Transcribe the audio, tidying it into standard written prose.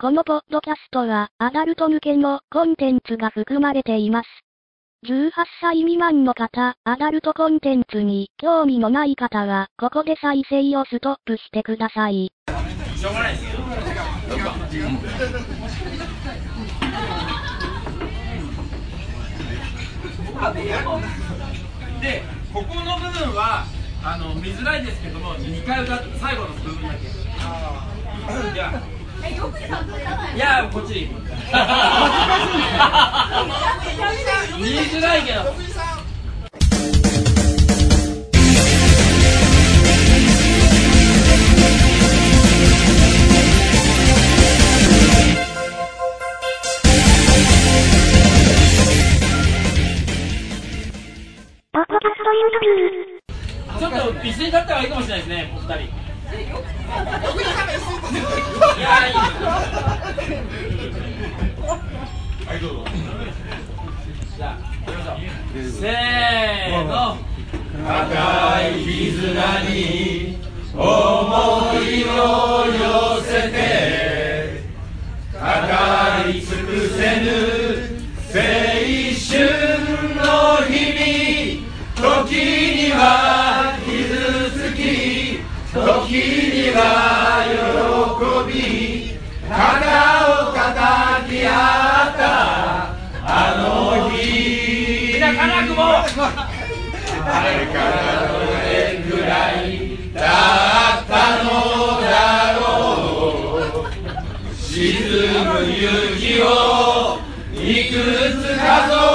このポッドキャストはアダルト向けのコンテンツが含まれています。18歳未満の方、アダルトコンテンツに興味のない方はここで再生をストップしてください。しょうがないですよ。で、ここの部分は見づらいですけども、2回歌って最後の部分だけ。じゃあ。いやこっちでいい。恥ずかしい。見づらいけど。ちょっと一緒に立った方がいいかもしれないですね、お二人。いやいい。はいどうぞ。じゃあ行きましょう。せーの。赤い絆に思いを寄せて、語り尽くせぬ青春の日々、時には傷つき。時には喜び、肩を叩き合ったあの日。みんな辛くもあれからどれくらいだったのだろう。沈む雪をいくつ数え